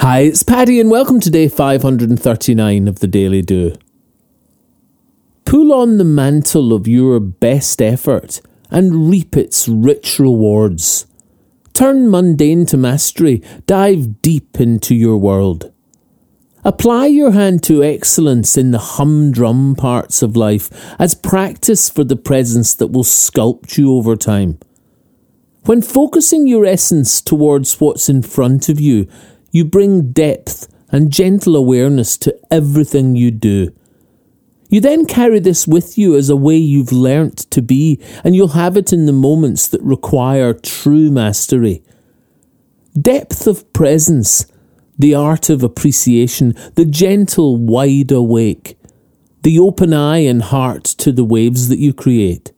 Hi, it's Paddy and welcome to day 539 of The Daily Do. Pull on the mantle of your best effort and reap its rich rewards. Turn mundane to mastery, dive deep into your world. Apply your hand to excellence in the humdrum parts of life as practice for the presence that will sculpt you over time. When focusing your essence towards what's in front of you, you bring depth and gentle awareness to everything you do. You then carry this with you as a way you've learnt to be, and you'll have it in the moments that require true mastery. Depth of presence, the art of appreciation, the gentle wide awake, the open eye and heart to the waves that you create.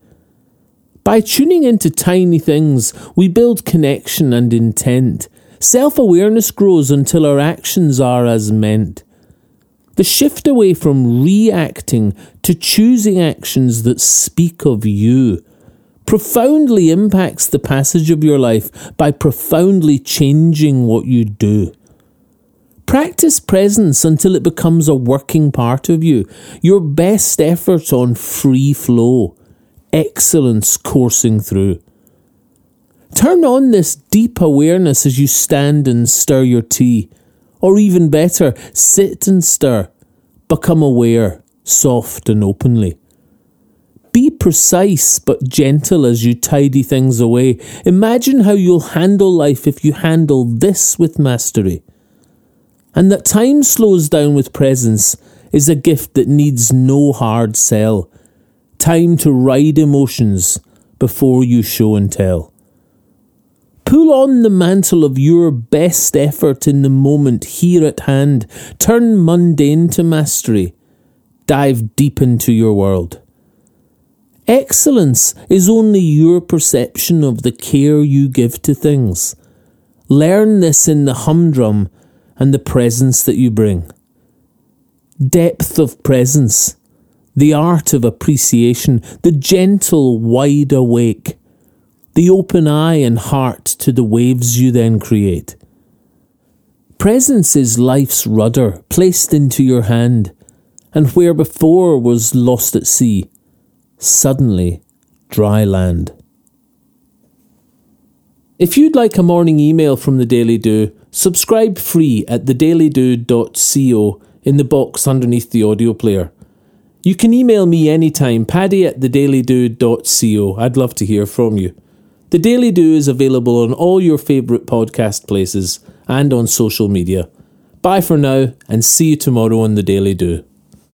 By tuning into tiny things, we build connection and intent. Self-awareness grows until our actions are as meant. The shift away from reacting to choosing actions that speak of you profoundly impacts the passage of your life by profoundly changing what you do. Practice presence until it becomes a working part of you, your best effort on free flow, excellence coursing through. Turn on this deep awareness as you stand and stir your tea. Or even better, sit and stir. Become aware, soft and openly. Be precise but gentle as you tidy things away. Imagine how you'll handle life if you handle this with mastery. And that time slows down with presence is a gift that needs no hard sell. Time to ride emotions before you show and tell. Pull on the mantle of your best effort in the moment here at hand. Turn mundane to mastery. Dive deep into your world. Excellence is only your perception of the care you give to things. Learn this in the humdrum and the presence that you bring. Depth of presence, the art of appreciation, the gentle wide awake. The open eye and heart to the waves you then create. Presence is life's rudder placed into your hand, and where before was lost at sea, suddenly dry land. If you'd like a morning email from The Daily Do, subscribe free at thedailydo.co in the box underneath the audio player. You can email me anytime, paddy at thedailydo.co. I'd love to hear from you. The Daily Do is available on all your favourite podcast places and on social media. Bye for now and see you tomorrow on The Daily Do.